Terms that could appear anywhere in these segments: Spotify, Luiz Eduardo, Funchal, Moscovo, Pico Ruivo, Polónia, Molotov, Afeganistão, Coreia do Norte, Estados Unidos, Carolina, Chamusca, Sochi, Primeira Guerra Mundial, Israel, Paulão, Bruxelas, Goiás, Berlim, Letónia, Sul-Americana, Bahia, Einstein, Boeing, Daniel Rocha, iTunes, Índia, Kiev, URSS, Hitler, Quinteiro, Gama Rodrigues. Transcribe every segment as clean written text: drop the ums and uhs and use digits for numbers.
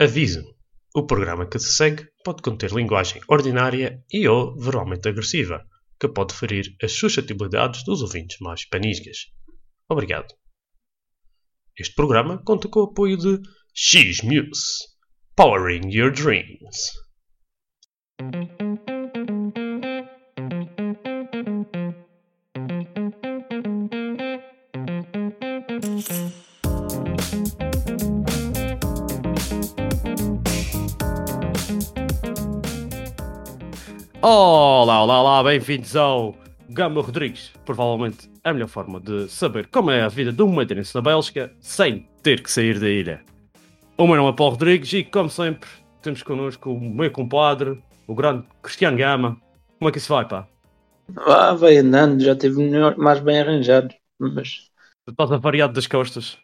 Aviso: o programa que se segue pode conter linguagem ordinária e ou verbalmente agressiva, que pode ferir as suscetibilidades dos ouvintes mais panisgas. Obrigado. Este programa conta com o apoio de XMUSE, Powering Your Dreams. Olá, bem-vindos ao Gama Rodrigues, provavelmente a melhor forma de saber como é a vida de um madeirense na Bélgica sem ter que sair da ilha. O meu nome é Paulo Rodrigues e, como sempre, temos connosco o meu compadre, o grande Cristiano Gama. Como é que isso vai, pá? Vai andando, já estive mais bem arranjado, mas... Estás avariado das costas.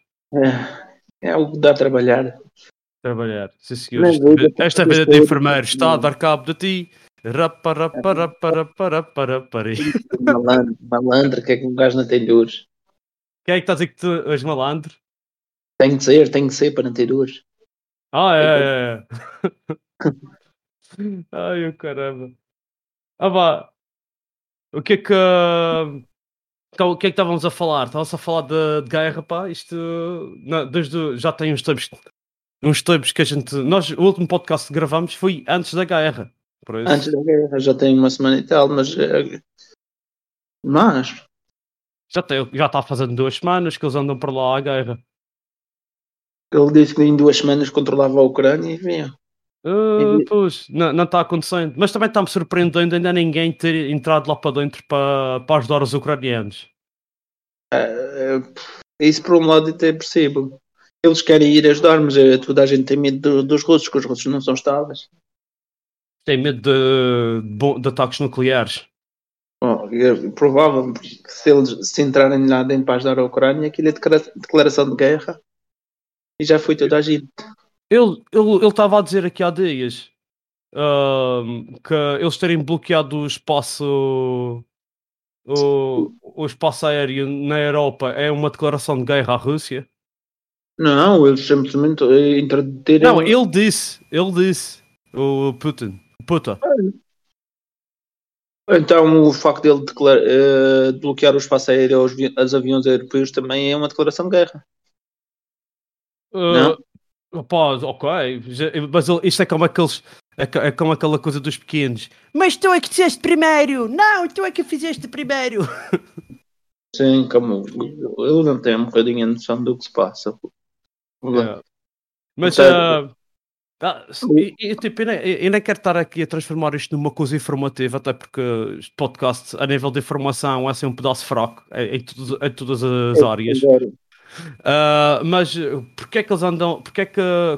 É o que dá a trabalhar, sim senhor. Esta vida de enfermeiro está a dar cabo de ti. Malandro, que é que um gajo não tem de hoje? Quem é que está a dizer que tu és malandro? Tenho que ser para não ter hoje. É. Ai, o caramba. O que é que estávamos a falar? Estávamos a falar de guerra, pá. Já tem uns tempos que a gente... O último podcast que gravamos foi antes da guerra. Antes da guerra, já tem uma semana e tal, mas... Já está fazendo 2 semanas que eles andam para lá à guerra. Ele disse que em 2 semanas controlava a Ucrânia e vinha. Pois, não está acontecendo. Mas também está-me surpreendendo ainda ninguém ter entrado lá para dentro para ajudar os ucranianos. Isso por um lado até é possível. Eles querem ir ajudar, mas toda a gente tem medo dos russos, que os russos não são estáveis. Tem medo de ataques nucleares? É provável, porque se eles se entrarem lá dentro para ajudar a Ucrânia, aquilo é declaração de guerra e já foi toda a gente. Ele estava a dizer aqui há dias que eles terem bloqueado o espaço aéreo na Europa é uma declaração de guerra à Rússia? Não, eles simplesmente interdiram... Não, ele disse, o Putin. Puta. Então o facto dele bloquear o espaço aéreo aos aviões europeus também é uma declaração de guerra. Não? Opa, ok, mas isto é como aqueles... É como aquela coisa dos pequenos. Mas tu é que disseste primeiro! Não, tu é que fizeste primeiro! Sim, como... Ele não tem um bocadinho a noção do que se passa. É. Mas... eu nem quero estar aqui a transformar isto numa coisa informativa, até porque este podcast, a nível de informação, é assim um pedaço fraco em todas as áreas. Mas porque é que eles andam?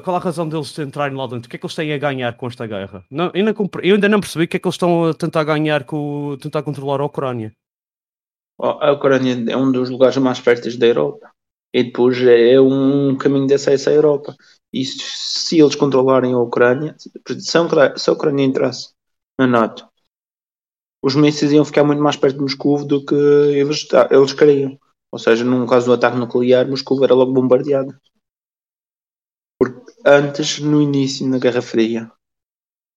Qual é a razão deles entrarem lá dentro? O que é que eles têm a ganhar com esta guerra? Eu ainda não percebi o que é que eles estão a tentar ganhar tentar controlar a Ucrânia. A Ucrânia é um dos lugares mais férteis da Europa e depois é um caminho de acesso à Europa. E se eles controlarem a Ucrânia, se a Ucrânia entrasse na NATO, os mísseis iam ficar muito mais perto de Moscovo do que eles queriam. Ou seja, num caso do ataque nuclear, Moscovo era logo bombardeado. Porque antes, no início, na Guerra Fria,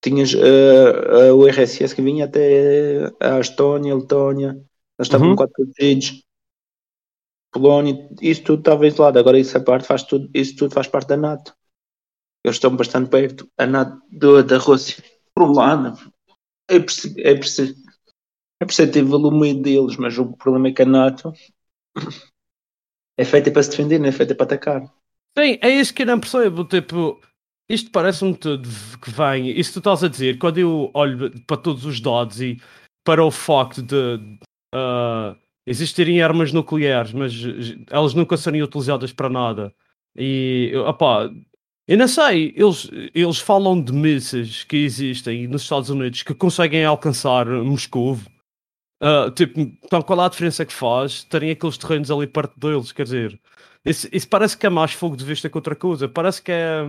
tinhas a URSS que vinha até a Estónia, a Letónia, eles estavam quase protegidos. Polónia, isso tudo estava isolado. Agora isso tudo faz parte da NATO. Eles estão bastante perto. A NATO da Rússia, por um lado, é perceptível o medo deles, mas o problema é que a NATO é feita para se defender, não é feita para atacar. Sim, é isso que eu não percebo. Tipo, isto parece-me tudo que vem. Isso tu estás a dizer, quando eu olho para todos os dados e para o facto de... existirem armas nucleares, mas elas nunca seriam utilizadas para nada. E, eu não sei, eles falam de mísseis que existem nos Estados Unidos que conseguem alcançar Moscovo. Então qual é a diferença que faz terem aqueles terrenos ali perto deles? Quer dizer, isso parece que é mais fogo de vista que outra coisa. Parece que é...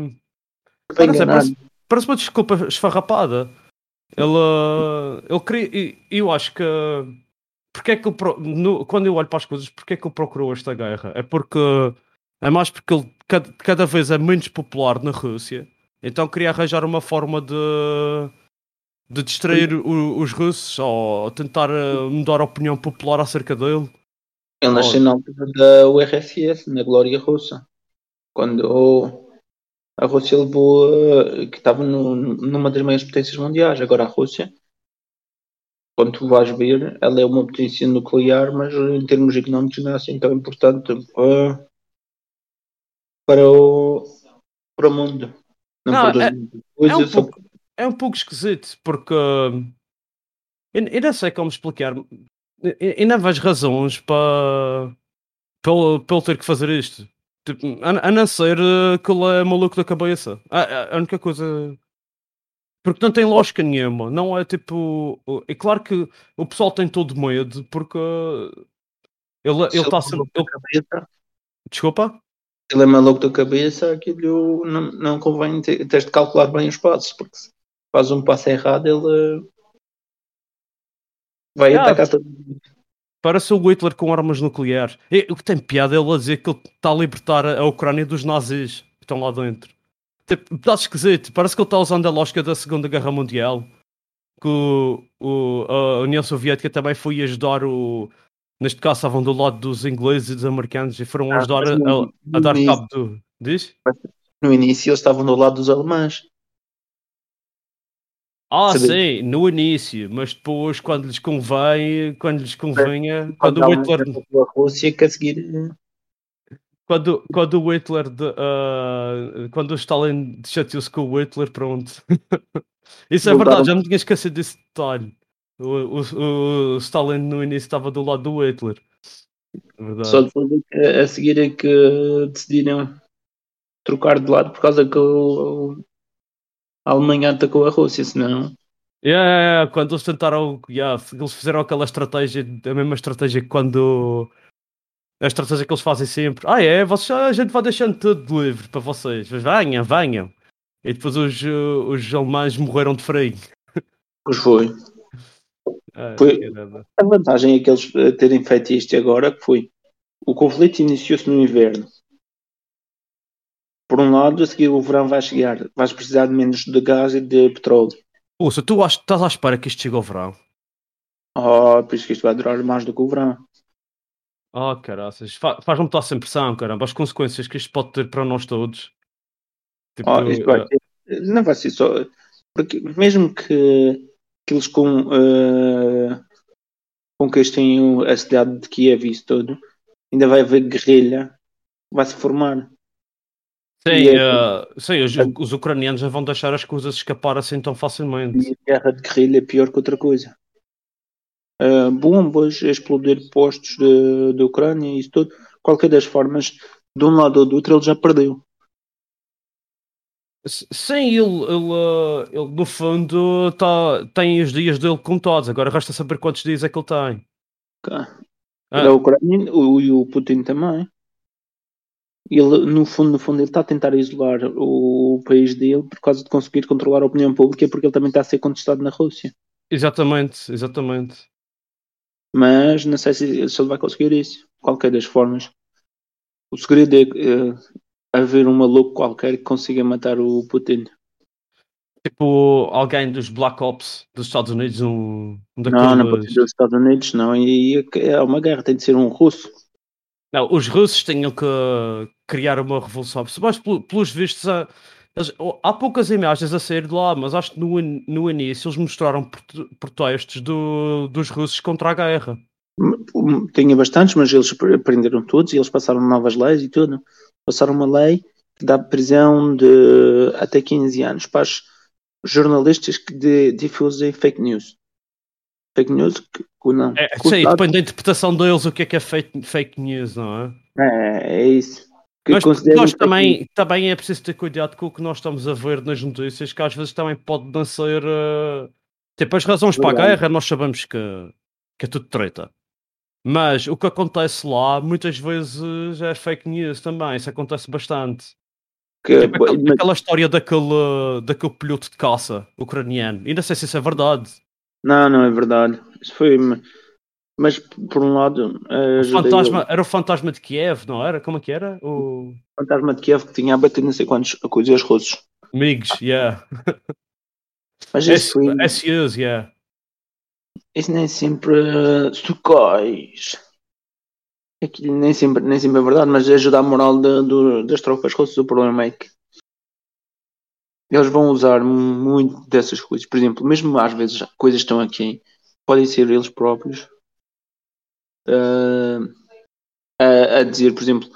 Parece uma desculpa esfarrapada. Eu acho que... Porque é que quando eu olho para as coisas, porque é que ele procurou esta guerra? É mais porque ele cada vez é menos popular na Rússia Então queria arranjar uma forma de distrair os russos ou tentar mudar a opinião popular acerca dele. Ele nasceu na altura da URSS, na Glória Russa, quando a Rússia levou, que estava numa das maiores potências mundiais. Agora a Rússia, quando tu vais ver, ela é uma potência nuclear, mas em termos económicos não é assim tão importante para o mundo. É um pouco esquisito, porque eu não sei como explicar. E não vejo razões para ele ter que fazer isto. Tipo, a não ser que ele é maluco da cabeça. A única coisa... Porque não tem lógica nenhuma. Não é tipo... É claro que o pessoal tem todo medo, porque... Ele está sempre... Desculpa? Ele é maluco da cabeça, aquilo não convém... Tens de calcular bem os passos, porque se faz um passo errado, ele... Vai atacar todo mundo. Parece o Hitler com armas nucleares. E o que tem piada é ele dizer que ele está a libertar a Ucrânia dos nazis que estão lá dentro. Tipo, está esquisito. Parece que ele está usando a lógica da Segunda Guerra Mundial. Que a União Soviética também foi ajudar o... Neste caso estavam do lado dos ingleses e dos americanos e foram ajudar a dar cabo do... Diz? No início eles estavam do lado dos alemães. Sim, no início, mas depois quando lhes convinha, quando o Hitler a Rússia que a seguir. Quando o Hitler quando o Stalin chateou-se com o Hitler, pronto. Isso é verdade, já me tinha esquecido desse detalhe. O Stalin no início estava do lado do Hitler. É verdade. Só depois a seguir é que decidiram trocar de lado por causa que a Alemanha atacou a Rússia, senão... Quando eles tentaram... eles fizeram aquela estratégia, a mesma estratégia que quando... A estratégia que eles fazem sempre. A gente vai deixando tudo livre para vocês. Venham. E depois os alemães morreram de frio. Pois foi. A vantagem é que eles terem feito isto agora, que foi... O conflito iniciou-se no inverno. Por um lado, a seguir o verão vai chegar. Vais precisar de menos de gás e de petróleo. Ouça, tu estás à espera que isto chegue ao verão? Por isso que isto vai durar mais do que o verão. Caraças. Faz-me estar sem pressão, caramba. As consequências que isto pode ter para nós todos. Tipo, não vai ser só... Porque mesmo que eles conquistem a cidade de Kiev e isso tudo, ainda vai haver guerrilha. Vai se formar. Sim, os ucranianos não vão deixar as coisas escapar assim tão facilmente. E a guerra de guerrilha é pior que outra coisa. Bombas, explodir postos da Ucrânia e isso tudo. Qualquer das formas, de um lado ou do outro, ele já perdeu. Sim, ele no fundo tem os dias dele contados. Agora resta saber quantos dias é que ele tem. A Ucrânia e o Putin também. Ele, no fundo, ele está a tentar isolar o país dele por causa de conseguir controlar a opinião pública, porque ele também está a ser contestado na Rússia. Exatamente. Mas não sei se ele vai conseguir isso. De qualquer das formas, o segredo é haver um maluco qualquer que consiga matar o Putin. Tipo alguém dos Black Ops dos Estados Unidos, não pode ser dos Estados Unidos, não. E é uma guerra, tem de ser um russo. Não, os russos tinham que criar uma revolução. Mas pelos vistos, há poucas imagens a sair de lá, mas acho que no início eles mostraram protestos dos russos contra a guerra. Tinha bastantes, mas eles prenderam todos e eles passaram novas leis e tudo. Passaram uma lei que dá prisão de até 15 anos para os jornalistas que difusem fake news. Fake news ou não? Sim, depende da interpretação deles o que é fake news, não é? É isso. Mas nós também é preciso ter cuidado com o que nós estamos a ver nas notícias, que às vezes também pode nascer... Tipo, as razões para a guerra nós sabemos que é tudo treta. Mas o que acontece lá muitas vezes é fake news também, isso acontece bastante. Tipo, aquela história daquele piloto de caça ucraniano, e não sei se isso é verdade. Não é verdade. Isso foi... Mas, por um lado... Era o fantasma de Kiev, não era? Como é que era? O fantasma de Kiev que tinha abatido não sei quantos coisas russos. MiGs, yeah. Mas isso SUs, yeah. Isso nem sempre Sukhóis. Aquilo nem sempre é verdade, mas ajuda a moral das tropas russas. O problema é que eles vão usar muito dessas coisas. Por exemplo, mesmo às vezes coisas estão aqui, podem ser eles próprios a dizer, por exemplo,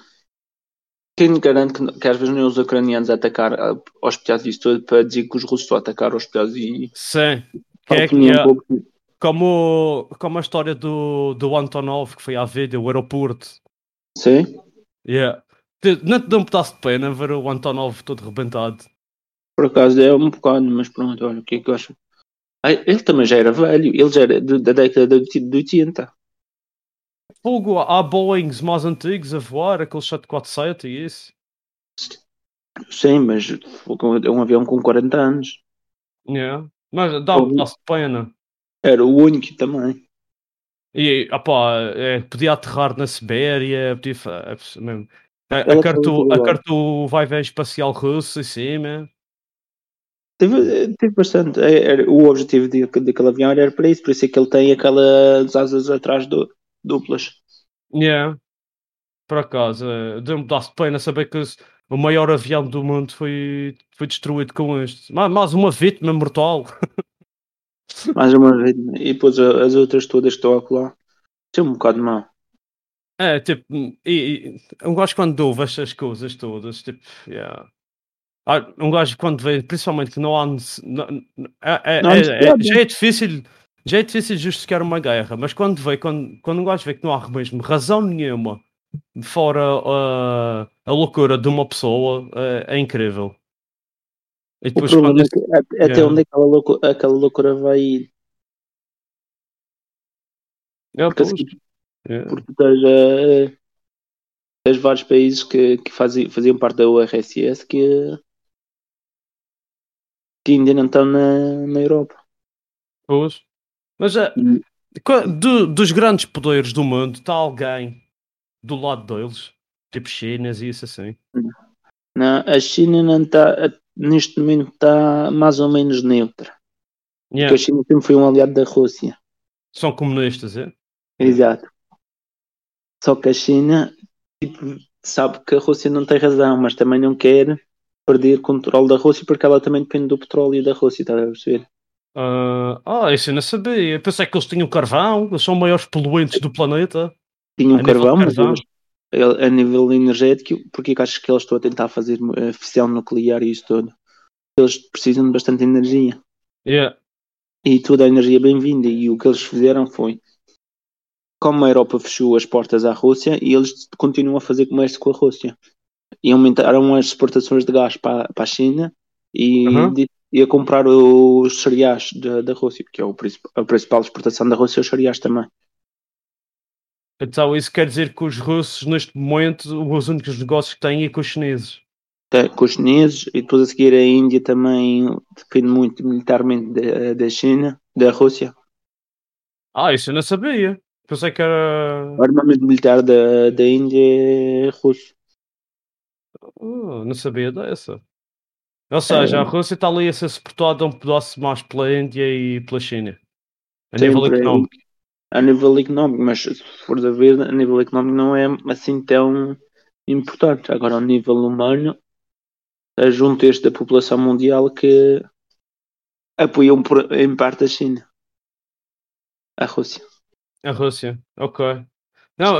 quem garante que às vezes não é os ucranianos a atacar hospitais e isso tudo para dizer que os russos estão a atacar hospitais e... Sim, como a história do Antonov, que foi à vida, o aeroporto. Sim. Yeah. Não te dá um pedaço de pena ver o Antonov todo rebentado? Por acaso é um bocado, mas pronto, olha, o que é que eu acho? Ele também já era velho, ele já era da década de 80. Fogo, há Boeings mais antigos a voar, aqueles 747 e isso. Sim, mas é um avião com 40 anos. Yeah. Mas dá um pedaço de pena. Era o único também. E, podia aterrar na Sibéria, podia... Acartou o vai-vem espacial russo em cima. Teve bastante. O objetivo daquele avião era para isso, por isso é que ele tem aquelas asas atrás duplas. Yeah. Por acaso, deu-me pedaço de pena saber que o maior avião do mundo foi destruído com este. Mais uma vítima mortal. Mais uma vez, e depois as outras todas que estão a colar, tem um bocado de mal. É, tipo, um gajo quando ouve estas coisas todas, tipo, yeah. Um gajo quando vê, principalmente que não há. Já é difícil justificar uma guerra, mas quando um gajo vê que não há mesmo razão nenhuma, fora a loucura de uma pessoa, é incrível. E o problema é que, até onde aquela loucura vai ir? Porque tens vários países que faziam parte da URSS que ainda não estão na Europa. Pois. Mas dos grandes poderes do mundo, está alguém do lado deles? Tipo China e isso assim? Não, a China não está... Neste momento está mais ou menos neutra. Yeah. Porque a China sempre foi um aliado da Rússia. São comunistas, é? Exato. Só que a China tipo, sabe que a Rússia não tem razão, mas também não quer perder controle da Rússia porque ela também depende do petróleo e da Rússia, estás a perceber? Isso eu não sabia. Eu pensei que eles tinham carvão, eles são os maiores poluentes do planeta. Tinham carvão, mas a nível energético, porque acho que eles estão a tentar fazer fissão nuclear e isso tudo. Eles precisam de bastante energia. Yeah. E toda a energia é bem-vinda. E o que eles fizeram foi, como a Europa fechou as portas à Rússia, e eles continuam a fazer comércio com a Rússia. E aumentaram as exportações de gás para a China e a comprar os cereais da Rússia, porque é a principal exportação da Rússia, os cereais também. Então, isso quer dizer que os russos, neste momento, os únicos negócios que têm é com os chineses. Com os chineses, e depois a seguir a Índia também depende muito militarmente da China, da Rússia. Isso eu não sabia. Pensei que era... O armamento militar da Índia é russo. Não sabia dessa. Ou seja, a Rússia está ali a ser suportada um pedaço mais pela Índia e pela China. A nível económico. A nível económico, mas se fores a ver, a nível económico não é assim tão importante. Agora, a nível humano, junto este da população mundial que apoiam em parte a China. A Rússia, ok. Não,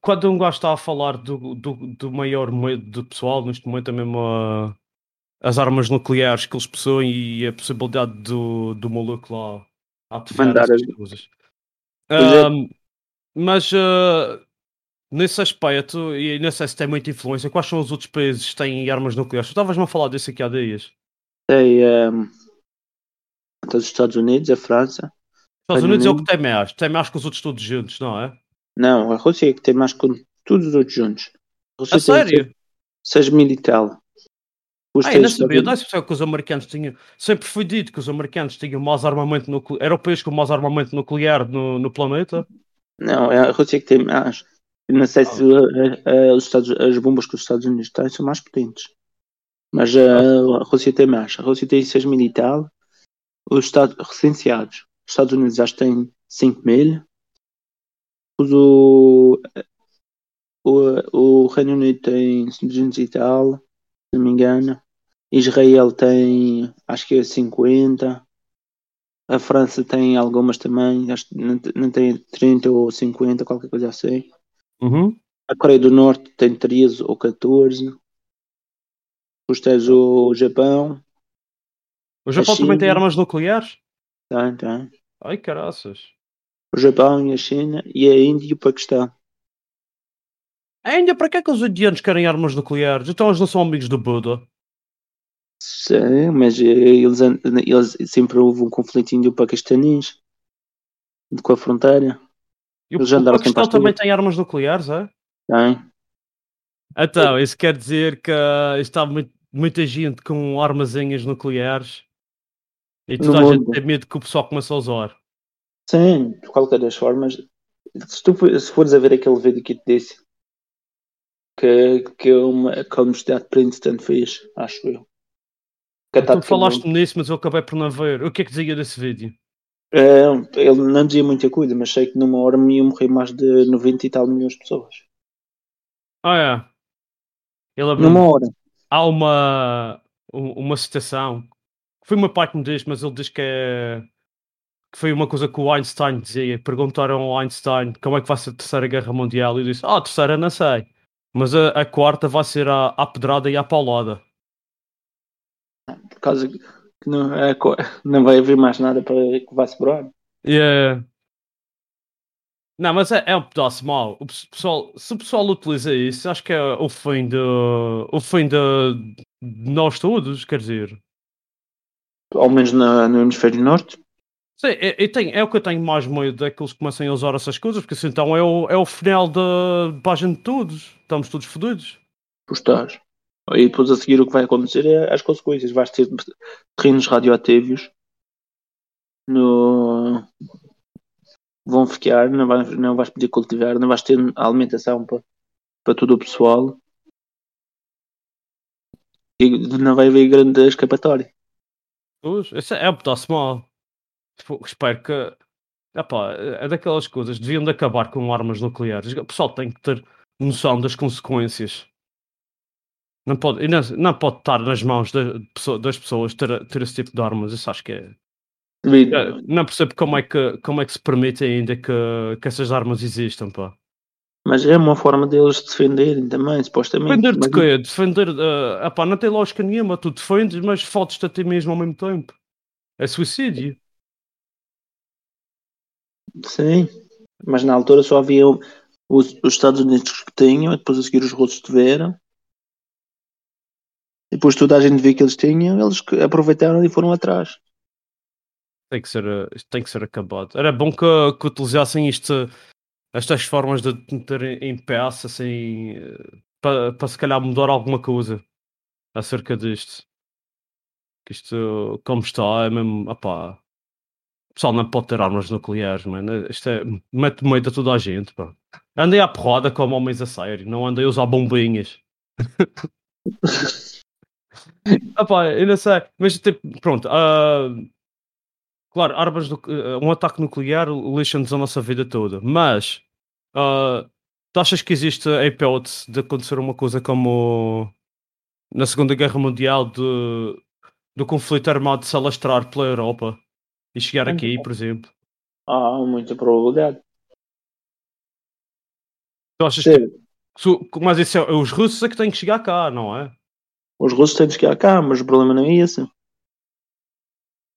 quando um gajo está a falar do maior medo do pessoal, neste momento é mesmo as armas nucleares que eles possuem e a possibilidade do maluco lá. Mandar as coisas. Mas nesse aspecto, e não sei se tem muita influência, quais são os outros países que têm armas nucleares? Tu estavas-me a falar disso aqui há dias. Tem os Estados Unidos, a França. Os Estados Unidos é o que tem mais. Tem mais que os outros todos juntos, não é? Não, a Rússia é que tem mais que todos os outros juntos. A sério? 6.000 e tal. Não sabia, não é que os americanos tinham. Sempre foi dito que os americanos tinham mais armamento nuclear. Era o país com mais armamento nuclear no planeta? Não, é a Rússia que tem mais. Não sei se as bombas que os Estados Unidos têm são mais potentes. Mas a Rússia tem mais. A Rússia tem 6 mil e tal. Os Estados recenseados. Os Estados Unidos já têm 5 mil. O Reino Unido tem 200 e tal, se não me engano. Israel tem, acho que é 50. A França tem algumas também. Acho que não tem 30 ou 50, qualquer coisa assim. Uhum. A Coreia do Norte tem 13 ou 14. Depois tens o Japão. O Japão também tem armas nucleares? Tem. Ai, caraças. O Japão e a China e a Índia e o Paquistão. A Índia, para que é que os indianos querem armas nucleares? Então eles não são amigos do Buda. Sim, mas eles sempre houve um conflito índio-paquistanês com a fronteira. E o Paquistão também tem armas nucleares, é? Tem. Então, isso quer dizer que está muita gente com armazinhas nucleares e toda a gente tem medo que o pessoal comece a usar. Sim, de qualquer das formas, se fores a ver aquele vídeo que te disse, que a Universidade de Princeton fez, acho eu. Tu falaste-me nisso, mas eu acabei por não ver. O que é que dizia desse vídeo? Ele não dizia muita coisa, mas sei que numa hora me ia morrer mais de 90 e tal milhões de pessoas. Ah, é. Ele abriu... Numa hora. Há uma citação. Foi uma parte que me disse, mas ele diz que é... que foi uma coisa que o Einstein dizia. Perguntaram ao Einstein como é que vai ser a Terceira Guerra Mundial e ele disse, a terceira não sei, mas a quarta vai ser à pedrada e à paulada. Por causa que não vai haver mais nada para que vá sobrar. Yeah. Não, mas é um pedaço mau. Se o pessoal utiliza isso, acho que é o fim de nós todos, quer dizer. Ao menos no hemisfério norte. Sim, é o que eu tenho mais medo, é que eles comecem a usar essas coisas, porque assim, então é o final da página de todos. Estamos todos fodidos. Tu estás. E depois a seguir o que vai acontecer é as consequências. Vais ter terrenos radioativos. Vão ficar, não vais poder cultivar, não vais ter alimentação para todo o pessoal. E não vai haver grande escapatória. Pois, isso é um pedaço mal. Espero que... Epá, é daquelas coisas, deviam de acabar com armas nucleares. O pessoal tem que ter noção das consequências. Não pode estar nas mãos das pessoas ter esse tipo de armas. Isso acho que é... Não percebo como é que se permite ainda que essas armas existam, pá. Mas é uma forma deles se defenderem também, supostamente. Defender de quê? Defender... Epá, não tem lógica nenhuma. Tu defendes, mas fodes-te a ti mesmo ao mesmo tempo. É suicídio. Sim, mas na altura só havia os Estados Unidos que tinham, e depois a seguir os russos tiveram, e depois toda a gente via que eles tinham, eles aproveitaram e foram atrás. Tem que ser acabado. Era bom que utilizassem estas formas de meter em peça, assim, para se calhar mudar alguma coisa acerca disto. Que isto, como está, é mesmo, opá. O pessoal não pode ter armas nucleares, mano. Isto é... Mete medo a toda a gente, pá. Andei à porrada como homens a sério. Não andei a usar bombinhas. Ah, pá, eu não sei. Mas, tipo, pronto. Claro, armas... Um ataque nuclear lixa-nos a nossa vida toda. Mas... tu achas que existe a hipótese de acontecer uma coisa como... Na Segunda Guerra Mundial do conflito armado se alastrar pela Europa? E chegar aqui, por exemplo. Há muita probabilidade. Tu achas que... Mas isso é os russos é que têm que chegar cá, não é? Os russos têm que chegar cá, mas o problema não é esse.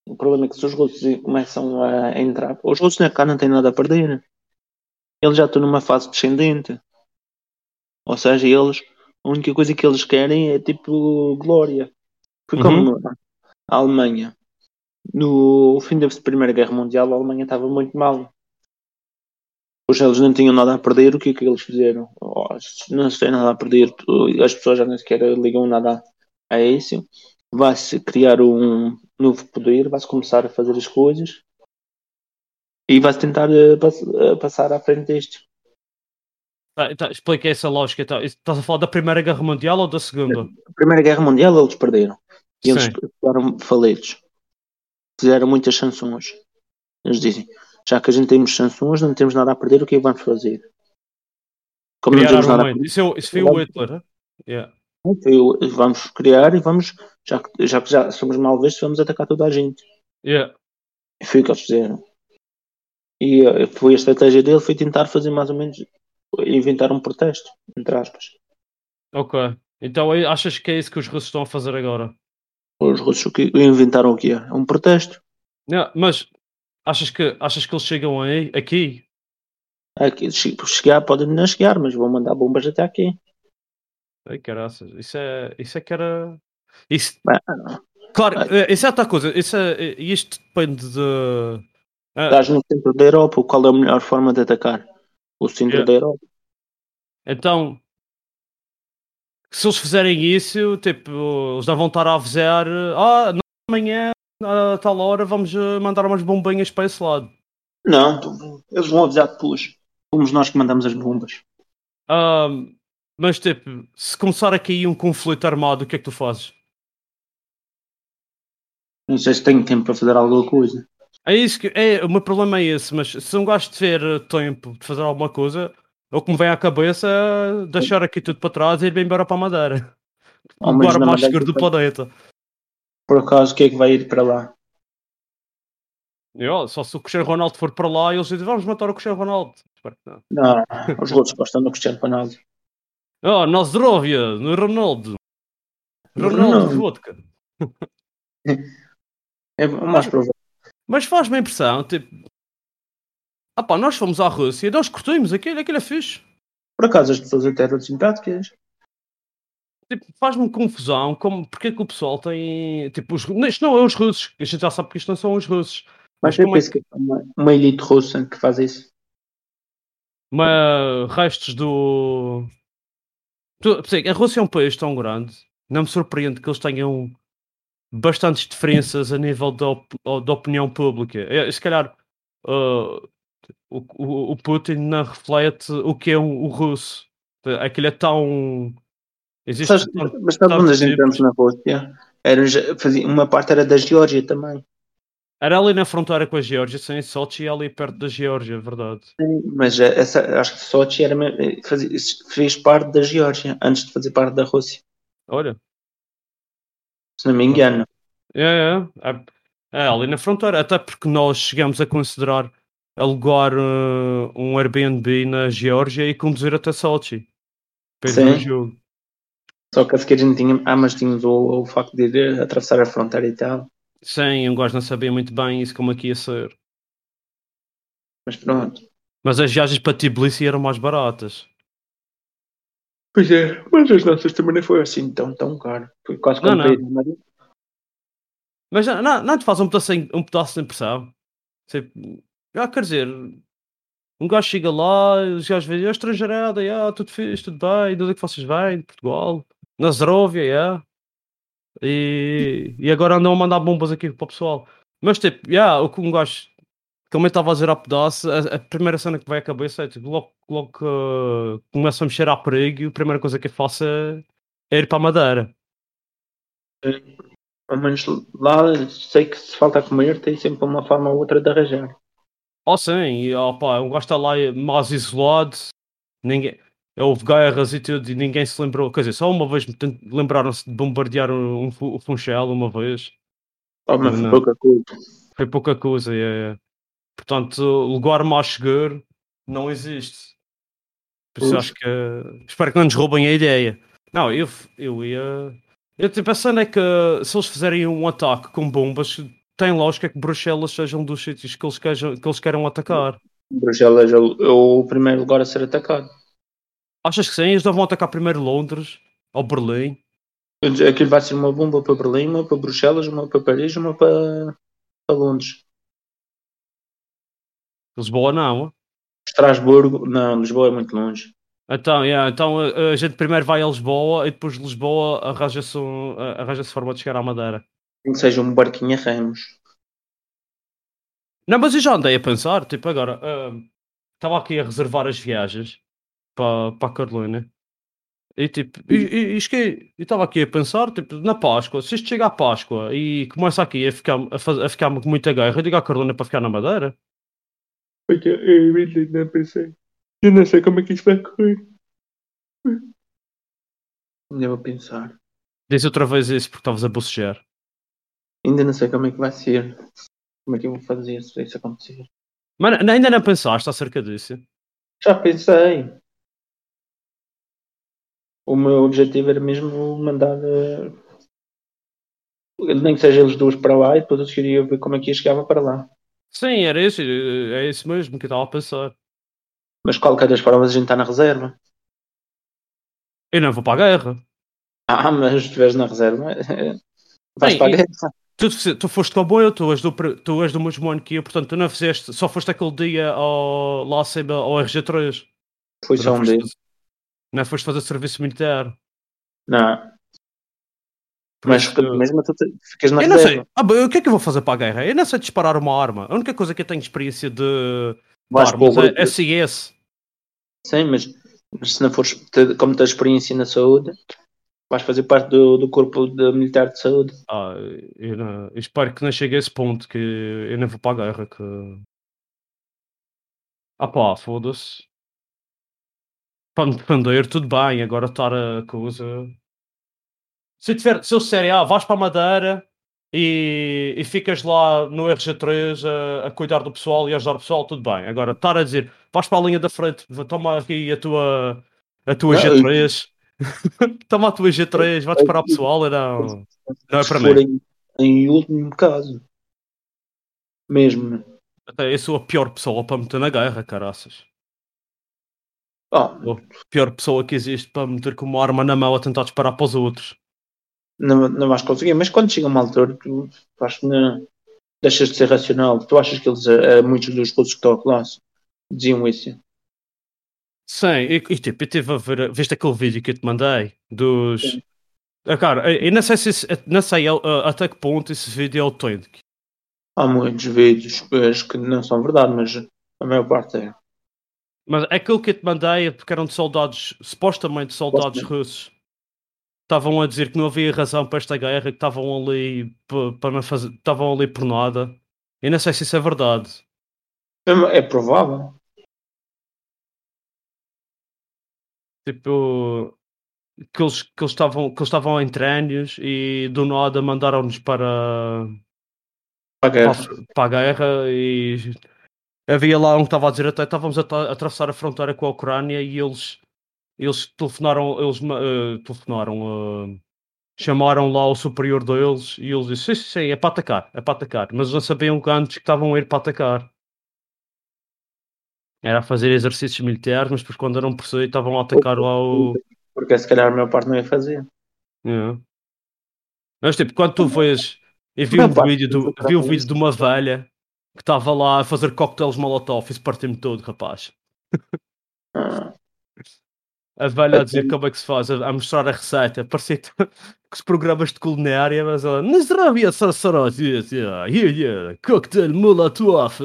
O problema é que se os russos começam a entrar... Os russos cá não têm nada a perder. Eles já estão numa fase descendente. Ou seja, eles... A única coisa que eles querem é, tipo, glória. Foi como a Alemanha. No fim da Primeira Guerra Mundial, a Alemanha estava muito mal. Pois eles não tinham nada a perder, o que é que eles fizeram? Não se tem nada a perder, as pessoas já nem sequer ligam nada a isso. Vai-se criar um novo poder, vai-se começar a fazer as coisas e vai-se tentar passar à frente disto. Tá, explica essa lógica. Estás a falar da Primeira Guerra Mundial ou da Segunda? A Primeira Guerra Mundial eles perderam. E eles ficaram falidos. Fizeram muitas sanções. Eles dizem, já que a gente temos sanções, não temos nada a perder, o que é que vamos fazer? Como não temos nada a perder, isso foi o Hitler, vamos criar e vamos, já que somos mal vistos, vamos atacar toda a gente. E foi o que eles fizeram. E foi a estratégia dele, foi tentar fazer mais ou menos, inventar um protesto, entre aspas. Ok. Então achas que é isso que os russos estão a fazer agora? Os russos inventaram o que é? Um protesto. Yeah, mas achas que eles chegam aí, aqui? Aqui chegar, podem não chegar, mas vão mandar bombas até aqui. Ai, caraças. Isso é que era... Isso... Claro, isso é outra coisa. Isto depende de... Estás no centro da Europa, qual é a melhor forma de atacar? O centro da Europa. Então, se eles fizerem isso, tipo, eles vão estar a avisar, amanhã, a tal hora, vamos mandar umas bombinhas para esse lado. Não, eles vão avisar depois. Fomos nós que mandamos as bombas. Mas, tipo, se começar a cair um conflito armado, o que é que tu fazes? Não sei se tenho tempo para fazer alguma coisa. É isso que o meu problema é esse, mas se não gosto de ter tempo de fazer alguma coisa, o que me vem à cabeça é deixar aqui tudo para trás e ir bem embora para a Madeira. O lugar mais seguro do planeta. Por acaso, o que é que vai ir para lá? Só se o Cristiano Ronaldo for para lá, eles dizem, vamos matar o Cristiano Ronaldo. Não, os outros gostam do Cristiano Ronaldo. Na Zdrovia, no Ronaldo. Ronaldo vodka. É mais provável. Mas faz-me a impressão, tipo... Nós fomos à Rússia e nós curtimos aquilo é fixe. Por acaso as pessoas até eram simpáticas. Tipo, faz-me confusão, porque é que o pessoal tem... Tipo, isto não é os russos, a gente já sabe que isto não são os russos. Mas eu penso que é uma elite russa que faz isso. Mas restos do... A Rússia é um país tão grande, não me surpreende que eles tenham... bastantes diferenças a nível da opinião pública. Se calhar o Putin não reflete o que é o russo. Aquilo é tão... Mas sabe onde a gente estamos na Rússia? Uma parte era da Geórgia também. Era ali na fronteira com a Geórgia, sim. Sochi é ali perto da Geórgia, é verdade. Sim, mas acho que Sochi fez parte da Geórgia antes de fazer parte da Rússia. Olha... Se não me engano. É ali na fronteira. Até porque nós chegamos a considerar alugar um Airbnb na Geórgia e conduzir até Sochi. Sim. Jogo. Só que a seguir a gente tinha... mas tínhamos o facto de ir atravessar a fronteira e tal. Sim, um gajo não sabia muito bem isso como aqui ia ser. Mas pronto. Mas as viagens para Tbilisi eram mais baratas. Pois é, mas as nossas também não foi assim tão caro. Foi quase como país de Madeira. Mas não te faz um pedaço de impressão. Quer dizer, um gajo chega lá, os gajos veem, estrangeirada, tudo fixe, tudo bem, de onde é que vocês vêm? De Portugal, na Zdróvia, E agora andam a mandar bombas aqui para o pessoal. Mas o que um gajo também estava a dizer ao pedaço, a primeira cena que vai à cabeça é logo que começo a mexer à perigo e a primeira coisa que eu faço é ir para a Madeira. Pelo menos lá sei que se falta a comer tem sempre uma forma ou outra de arranjar. Eu gosto de estar lá mais isolado, ninguém... houve guerras e tudo e ninguém se lembrou, quer dizer, só uma vez lembraram-se de bombardear o Funchal uma vez. Mas foi pouca coisa. Foi pouca coisa, Portanto, lugar mais seguro não existe. Por isso acho que... Espero que não nos roubem a ideia. Não, eu ia... Eu estou pensando é que se eles fizerem um ataque com bombas, tem lógica que Bruxelas seja um dos sítios que eles queiram atacar. Bruxelas é o primeiro lugar a ser atacado. Achas que sim? Eles não vão atacar primeiro Londres ou Berlim? Aquilo vai ser uma bomba para Berlim, uma para Bruxelas, uma para Paris, uma para Londres. Lisboa não. Estrasburgo, não, Lisboa é muito longe. Então a gente primeiro vai a Lisboa e depois de Lisboa arranja-se forma de chegar à Madeira. Que seja um barquinho a remos. Não, mas eu já andei a pensar, agora, estava aqui a reservar as viagens para a Carolina. E tipo, eu estava aqui a pensar, tipo, na Páscoa, se isto chega à Páscoa e começa aqui a ficar com muita guerra, eu digo à Carolina para ficar na Madeira. Porque eu não pensei. Eu não sei como é que isto vai correr. Ainda vou pensar. Diz outra vez isso porque estavas a bocejar. Ainda não sei como é que vai ser. Como é que eu vou fazer se isso acontecer? Mas ainda não pensaste acerca disso? Já pensei. O meu objetivo era mesmo mandar... nem que seja eles duas para lá e depois eu queria ver como é que eu chegava para lá. Sim, era isso. É isso mesmo que eu estava a pensar. Mas qualquer das formas a gente está na reserva. Eu não vou para a guerra. Ah, mas se estiveres na reserva, vais para a guerra. Tu foste comboio, tu és do mesmo ano que eu, portanto tu não fizeste, só foste aquele dia lá acima ao RG3. Foi só um dia. Não foste fazer serviço militar. Não. Mas mesmo tu ficas na reserva. Eu não sei, o que é que eu vou fazer para a guerra? Eu não sei disparar uma arma. A única coisa que eu tenho experiência de armas é CS. Sim, mas se não fores, como tens experiência na saúde... Vais fazer parte do corpo de militar de saúde. Eu espero que não chegue a esse ponto, que eu não vou para a guerra. Que... foda-se. Para me defender, tudo bem, agora estar a coisa. Se eu disser, vais para a Madeira e ficas lá no RG3 a cuidar do pessoal e ajudar o pessoal, tudo bem. Agora estar a dizer, vais para a linha da frente, toma aqui a tua G3. Toma a tua G3, vai disparar o pessoal, não é para mim. Em último caso. Mesmo. Eu sou a pior pessoa para meter na guerra, caraças. A pior pessoa que existe para meter com uma arma na mão a tentar disparar para os outros. Não vais conseguir, mas quando chega uma altura, tu acho que não, deixas de ser racional. Tu achas que eles, muitos dos russos que estão a falar, diziam isso? Sim, eu tive a ver, viste aquele vídeo que eu te mandei dos... Cara, eu não sei, até que ponto esse vídeo é autêntico. Há muitos vídeos que não são verdade, mas a maior parte é. Mas aquilo que eu te mandei é porque eram de soldados, supostamente soldados russos. Estavam a dizer que não havia razão para esta guerra, que estavam ali estavam ali por nada. Eu não sei se isso é verdade. É provável. Tipo, que eles estavam em treinos e do nada mandaram-nos para a guerra e havia lá um que estava a dizer até estávamos a atravessar a fronteira com a Ucrânia e eles telefonaram, chamaram lá o superior deles e eles disseram sim, é para atacar, mas não sabiam que antes que estavam a ir para atacar. Era a fazer exercícios militares, mas depois quando eram por si estavam a atacar lá o... Porque se calhar a maior parte não ia fazer. É. Mas tipo, quando tu vês... Eu vi um vídeo de uma velha que estava lá a fazer coquetéis molotov e se partiu-me todo, rapaz. A velha a dizer como é que se faz, a mostrar a receita. Parecia com os programas de culinária, mas ela... Nazdravia sarsarazia, coquetel molotov...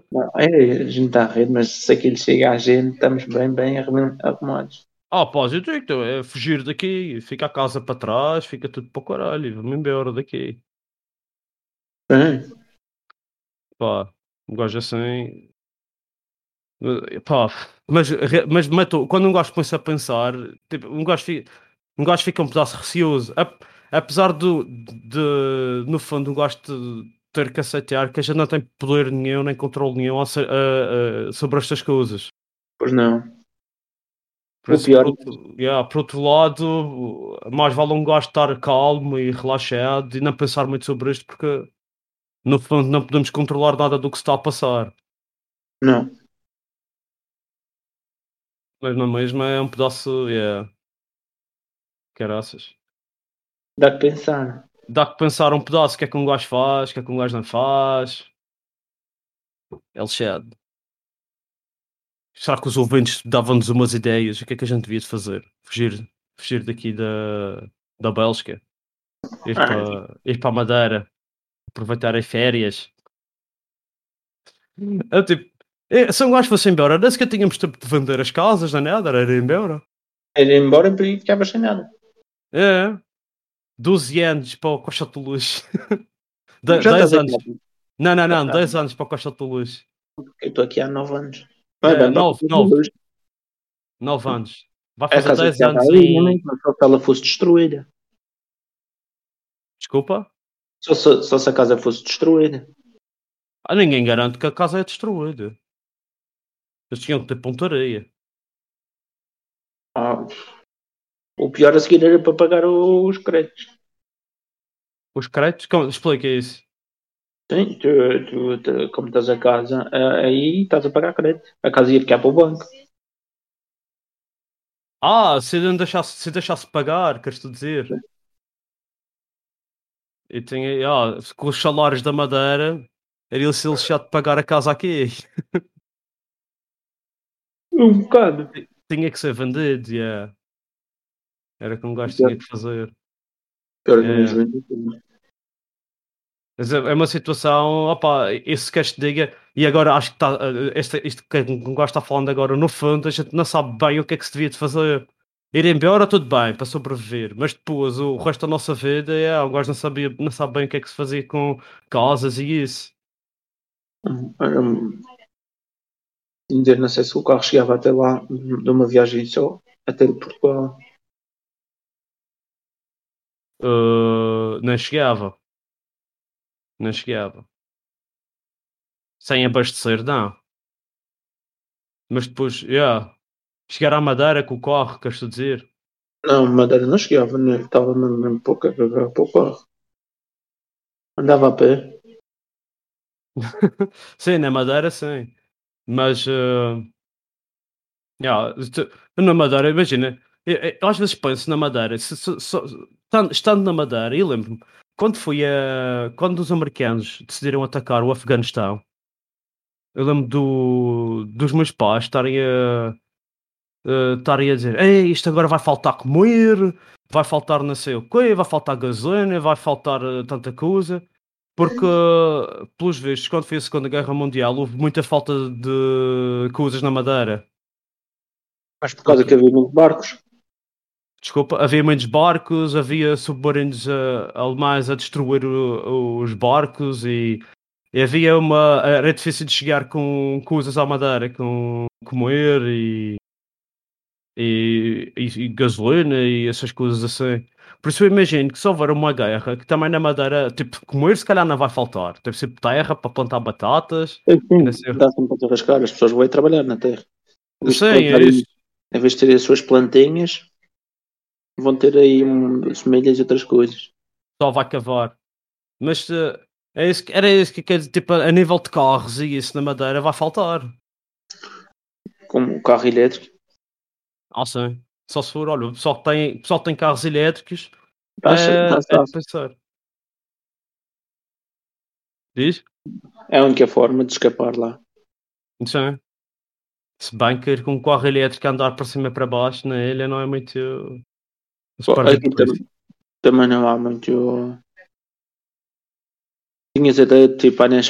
Não, a gente está a rir, mas se aquilo chega à gente, estamos bem arrumados. Pá, eu digo, então, é fugir daqui, fica a casa para trás, fica tudo para o caralho, vamos embora daqui. Pá, um gajo assim... Pá, mas quando um gajo começa a pensar, tipo, um gajo fica um pedaço receoso, apesar de no fundo, um gajo ter que aceitar que a gente não tem poder nenhum nem controle nenhum sobre estas coisas. Pois não. Por outro lado, mais vale um gajo estar calmo e relaxado e não pensar muito sobre isto porque no fundo não podemos controlar nada do que se está a passar. Não. Mas na mesma é um pedaço... Caraças. Dá que pensar. Dá que pensar um pedaço, o que é que um gajo faz, o que é que um gajo não faz. É lixado. Será que os ouvintes davam-nos umas ideias? O que é que a gente devia de fazer? Fugir daqui da Bélgica? Ir para a Madeira? Aproveitar as férias? Eu, tipo, São gajos fossem embora, desde que tínhamos tempo de vender as casas, não é nada, era embora. Era embora e ficava sem nada. É. 12 anos para o Costa de Luz. 10 anos. Não, 10 anos para o Costa de Luz. Eu estou aqui há 9 anos. Vai, 9 anos. Vai fazer a 10 anos aí. E... Só se ela fosse destruída. Desculpa? Só se a casa fosse destruída. Ah, ninguém garante que a casa é destruída. Eles tinham que ter pontaria. Ah, o pior a seguir era para pagar os créditos. Os créditos? Como, explica isso. Sim, tu como estás a casa, aí estás a pagar crédito. A casa ia ficar para o banco. Ah, se deixasse pagar, queres tu dizer? Sim. E tinha, com os salários da Madeira, era se eles já de pagar a casa aqui. Um bocado. Tinha que ser vendido, yeah. Era como o gajo tinha que fazer. É uma situação, opa, isso queres te diga, e agora acho que está, isto que o gajo está falando agora, no fundo, a gente não sabe bem o que é que se devia de fazer. Ir embora, tudo bem, para sobreviver, mas depois o resto da nossa vida, o gajo não sabe bem o que é que se fazia com casas e isso. Não sei se o carro chegava até lá de uma viagem só, até Portugal. Não chegava. Sem abastecer, não. Mas depois, chegar à Madeira com o carro, queres tu dizer? Não, Madeira não chegava, né? Estava mesmo pouco carro. Andava a pé. Sim, na Madeira sim. Mas na Madeira, imagina, eu às vezes penso na Madeira, estando na Madeira, e lembro-me, quando os americanos decidiram atacar o Afeganistão, eu lembro dos meus pais estarem a dizer, ei, isto agora vai faltar comer, vai faltar não sei o quê, vai faltar gasolina, vai faltar tanta coisa. Porque, pelos vistos, quando foi a Segunda Guerra Mundial, houve muita falta de coisas na Madeira. Mas por causa que havia muitos barcos? Desculpa, havia muitos barcos, havia submarinos alemães a destruir os barcos e havia era difícil de chegar com coisas à Madeira, com comer e gasolina e essas coisas assim. Por isso eu imagino que se houver uma guerra, que também na Madeira, tipo, comer se calhar não vai faltar. Deve ser terra para plantar batatas. Sim, dá sempre para rascar, as pessoas vão ir trabalhar na terra. Sim, é isso. Em vez de terem as suas plantinhas, vão ter aí semelhas e outras coisas. Só vai cavar. Mas era isso que quer dizer, tipo, a nível de carros e isso na Madeira vai faltar. Como o carro elétrico. Ah, sim. Só se for, olha, o pessoal que tem carros elétricos é de pensar. Diz? É a única forma de escapar lá. Sim. Se bem que ir com um carro elétrico andar para cima e para baixo na ilha não é muito... Também não há muito... Tinhas até tipo painéis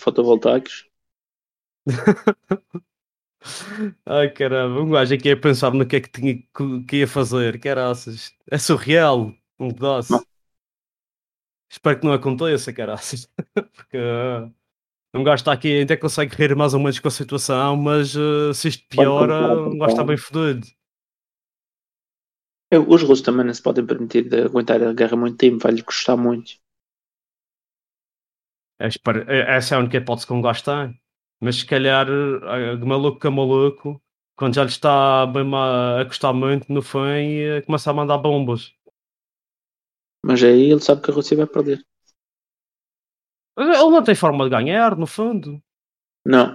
fotovoltaicos. Ai caramba, um gajo aqui a pensar no que é que tinha que ia fazer, caraças, é surreal, um pedaço. Não. Espero que não aconteça, caraças, porque um gajo está aqui ainda consegue rir mais ou menos com a situação, mas se isto piora, um gajo está bem fodido. Os russos também não se podem permitir de aguentar a guerra muito tempo, vai-lhe custar muito. Essa é a única hipótese que um gajo tem. Mas se calhar, de maluco a maluco, quando já lhe está bem a custar muito, no fim, começa a mandar bombas. Mas aí ele sabe que a Rússia vai perder. Ele não tem forma de ganhar, no fundo. Não.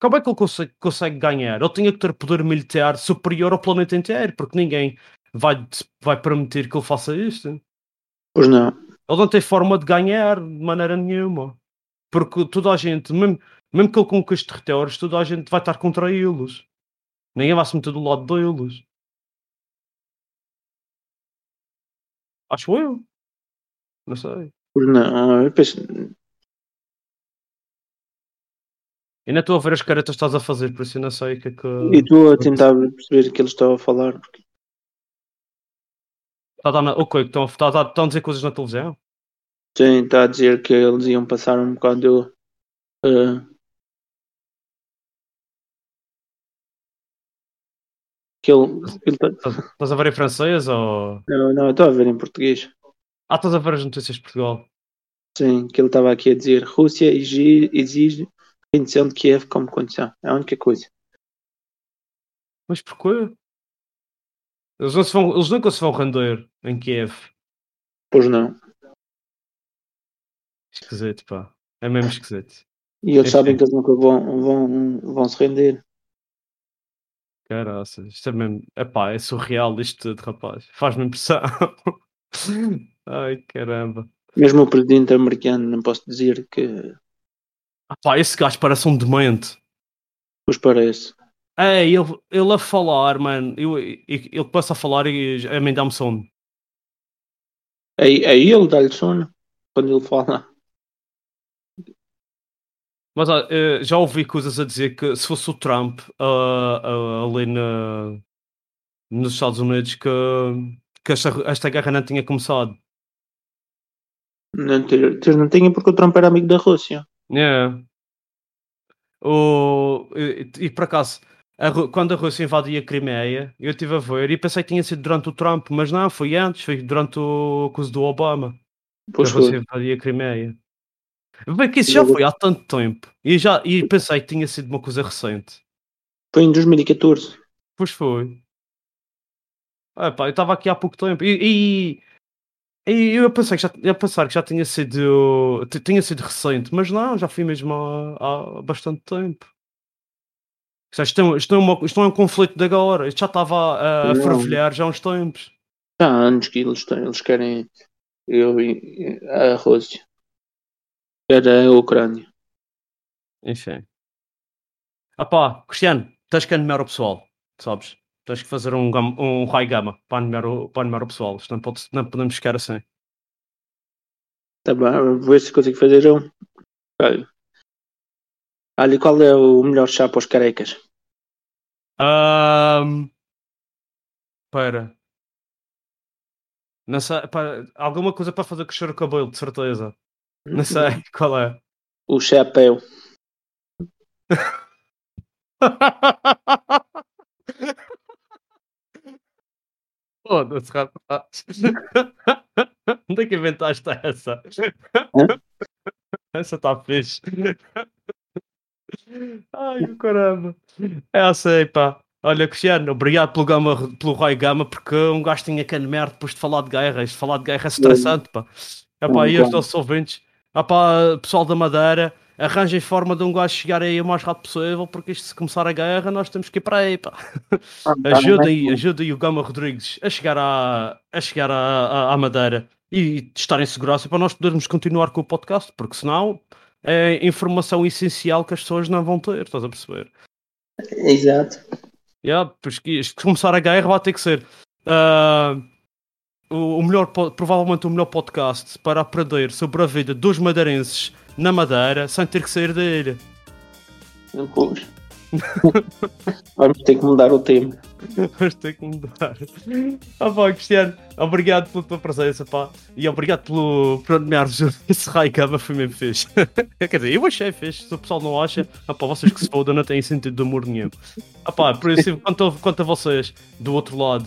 Como é que ele consegue ganhar? Ele tinha que ter poder militar superior ao planeta inteiro, porque ninguém vai permitir que ele faça isto. Pois não. Ele não tem forma de ganhar, de maneira nenhuma. Porque toda a gente, mesmo que ele conquiste territórios, toda a gente vai estar contra eles. Ninguém vai se meter do lado deles. Acho eu. Não sei. Não, eu penso... Ainda estou a ver as caretas que estás a fazer, por isso eu não sei o que é que... E estou a tentar perceber o que eles estão a falar. Porque... Estão a dizer coisas na televisão? Sim, está a dizer que eles iam passar um bocado... que ele... Estás a ver em francês ou... Não, estou a ver em português. Ah, estás a ver as notícias de Portugal? Sim, que ele estava aqui a dizer Rússia exige rendição de Kiev como condição. É a única coisa. Mas porquê? Eles nunca se vão render em Kiev. Pois não. Esquisito, pá. É mesmo esquisito. E eles sabem que eles nunca vão se render. Caraca, isto é mesmo... Epá, é surreal isto tudo, rapaz. Faz-me impressão. Ai, caramba. Mesmo o presidente americano, não posso dizer que... Epá, esse gajo parece um demente. Pois parece. É, ele a falar, mano. Ele passa a falar e a mim dá-me sono. É ele dá-lhe sono quando ele fala. Mas já ouvi coisas a dizer que se fosse o Trump ali nos Estados Unidos que esta guerra não tinha começado. Não tinha porque o Trump era amigo da Rússia. É. E por acaso, quando a Rússia invadia a Crimeia, eu estive a ver e pensei que tinha sido durante o Trump, mas não, foi antes, foi durante o coisa do Obama. Pois que a Rússia invadia a Crimeia. Bem que isso já foi há tanto tempo e pensei que tinha sido uma coisa recente. Foi em 2014. Pois foi. Epá, eu estava aqui há pouco tempo e eu pensei que já tinha sido recente, mas não, já fui mesmo há bastante tempo. Isto não é um conflito de agora, isto já estava a fervilhar já há uns tempos. Já há anos que eles querem a Rússia. Era a Ucrânia. Enfim. Pá, Cristiano, tens que animar o pessoal, sabes? Tens que fazer um raio gama para animar o pessoal. Isto não podemos ficar assim. Tá bem, vou ver se consigo fazer um. Ali, qual é o melhor chá para os carecas? Espera. Não sei, pá, alguma coisa para fazer crescer o cabelo, de certeza. Não sei qual é. O chapéu. Foda-se, rapaz. Onde é que inventaste essa? Essa está fixe. Ai, o caramba. Eu sei, pá. Olha, Cristiano, obrigado pelo raio gama, porque um gajo tinha que animar depois de falar de guerra. Isto de falar de guerra é estressante, pá. E os nossos ouvintes... pessoal da Madeira, arranjem forma de um gajo chegar aí o mais rápido possível, porque isto, se começar a guerra, nós temos que ir para aí, pá. Ajudem o Gama Rodrigues a chegar à Madeira e estar em segurança para nós podermos continuar com o podcast, porque senão é informação essencial que as pessoas não vão ter, estás a perceber? Exato. Porque se começar a guerra vai ter que ser... provavelmente o melhor podcast para aprender sobre a vida dos madeirenses na Madeira sem ter que sair da ilha. Pois. Vamos ter que mudar o tema. Vamos ter que mudar. Pá, Cristiano, obrigado pela tua presença, pá. E obrigado por nomeares esse raio gama, foi mesmo fixe. Quer dizer, eu achei fixe, se o pessoal não acha, pá, vocês que se fodam, não têm sentido de humor nenhum. Pá, por isso, quanto a vocês do outro lado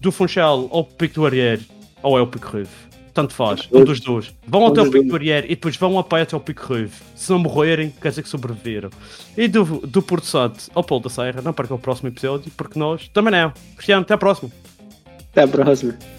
do Funchal ao Pico do Areeiro, ou é o Pico Ruivo, tanto faz, um dos dois. Vão até o Pico do Areeiro e depois vão a pé até o Pico Ruivo. Se não morrerem, quer dizer que sobreviveram. E do Porto Santo ao Polo da Serra, não percam o próximo episódio, porque nós também não. Cristiano, até à próxima. Até à próxima.